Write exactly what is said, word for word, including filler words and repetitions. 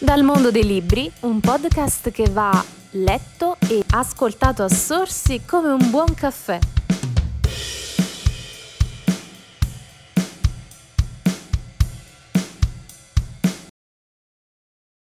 Dal mondo dei libri, un podcast che va letto e ascoltato a sorsi come un buon caffè.